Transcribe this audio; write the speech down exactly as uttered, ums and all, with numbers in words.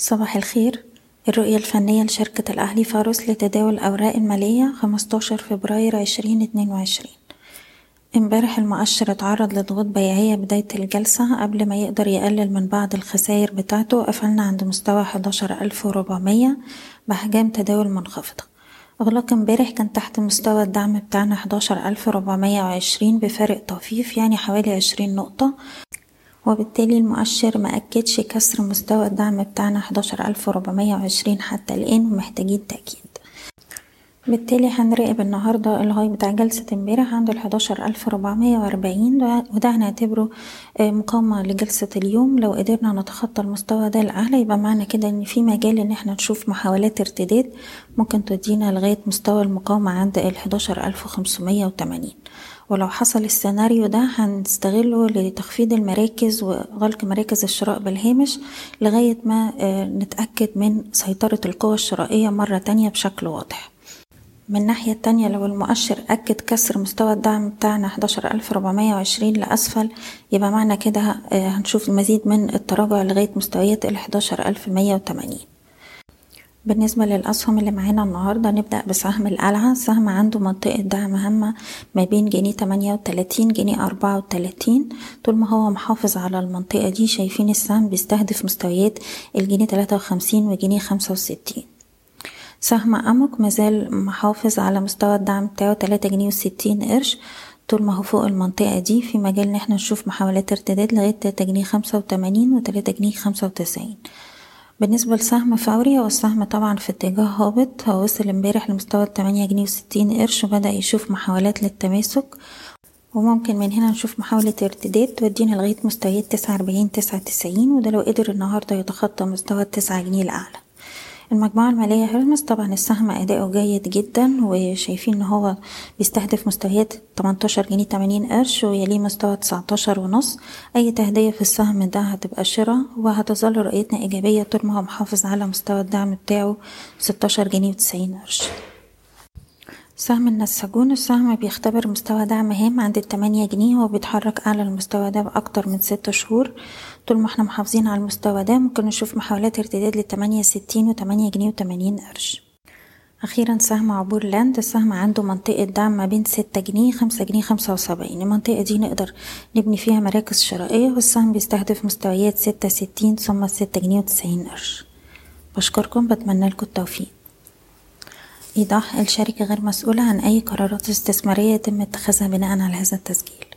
صباح الخير. الرؤية الفنية لشركة الأهلي فاروس لتداول الأوراق المالية خمستاشر فبراير عشرين اتنين وعشرين. امبارح المؤشر اتعرض لضغوط بيعية بداية الجلسة قبل ما يقدر يقلل من بعض الخسائر بتاعته. قفلنا عند مستوى حداشر ألف وأربعمية بحجم تداول منخفضة. اغلاق امبارح كان تحت مستوى الدعم بتاعنا حداشر ألف وأربعمية وعشرين بفارق طفيف، يعني حوالي عشرين نقطة، وبالتالي المؤشر ما أكدش كسر مستوى الدعم بتاعنا حداشر ألف وأربعمية وعشرين حتى الآن، ومحتاجين تأكيد. بالتالي هنراقب النهاردة الهاي بتاع جلسة امبارح عند ال حداشر ألف وأربعمية وأربعين، وده هنعتبره مقاومة لجلسة اليوم. لو قدرنا نتخطى المستوى ده لأعلى يبقى معنى كده ان في مجال ان احنا نشوف محاولات ارتداد ممكن تدينا لغاية مستوى المقاومة عند ال حداشر ألف وخمسمية وتمانين، ولو حصل السيناريو ده هنستغله لتخفيض المراكز وغلق مراكز الشراء بالهامش لغاية ما نتأكد من سيطرة القوى الشرائية مرة تانية بشكل واضح. من ناحية تانية، لو المؤشر أكد كسر مستوى الدعم بتاعنا حداشر ألف وأربعمية وعشرين لأسفل يبقى معنى كده هنشوف مزيد من التراجع لغاية مستويات ال حداشر ألف ومية وتمانين. بالنسبة للأسهم اللي معانا النهاردة، نبدأ بسهم القلعة. سهم عنده منطقة دعم هامة ما بين جنيه تمانية وتلاتين جنيه أربعة وتلاتين، طول ما هو محافظ على المنطقة دي شايفين السهم بيستهدف مستويات الجنيه تلاتة وخمسين وجنيه خمسة وستين. سهم أمك مازال محافظ على مستوى الدعم بتاعه تلاتة جنيه وستين قرش، طول ما هو فوق المنطقة دي في مجال ان احنا نشوف محاولات ارتداد لغاية تلاتة جنيه خمسة وتمانين وتلاتة جنيه خمسة وتسعين. بالنسبة لسهم فوري، والسهم طبعا في اتجاه هابط، هو وصل امبارح لمستوى تمانية جنيه وستين قرش وبدأ يشوف محاولات للتماسك، وممكن من هنا نشوف محاولة ارتداد تودينا لغاية مستويات تسعة أربعين تسعة تسعين، وده لو قدر النهاردة يتخطى مستوى التسعة جنيه الأعلى. المجموعة المالية هرمز، طبعا السهم أداؤه جيد جدا وشايفين ان هو بيستهدف مستويات تمنتاشر جنيه تمانين قرش ويليه مستوى تسعتاشر ونص. اي تهدية في السهم ده هتبقى شراء، وهتظل رؤيتنا ايجابية طول ما هو محافظ على مستوى الدعم بتاعه ستاشر جنيه وتسعين قرش. سهم النساجون، السهم بيختبر مستوى دعم هام عند التمانية جنيه وبيتحرك أعلى المستوى ده بأكتر من ست شهور، طول ما احنا محافظين على المستوى ده ممكن نشوف محاولات ارتداد للتمانية ستين وتمانية جنيه وتمانين قرش. أخيرا سهم عبور لاند، السهم عنده منطقة دعم ما بين ستة جنيه خمسة جنيه خمسة وسبعين، المنطقة دي نقدر نبني فيها مراكز شرائية، والسهم بيستهدف مستويات ستة ستين ثم ستة جنيه وتسعين قرش. بشكركم، بتمنى لكم التوفيق. إيضاح: الشركة غير مسؤولة عن أي قرارات استثمارية يتم اتخاذها بناء على هذا التسجيل.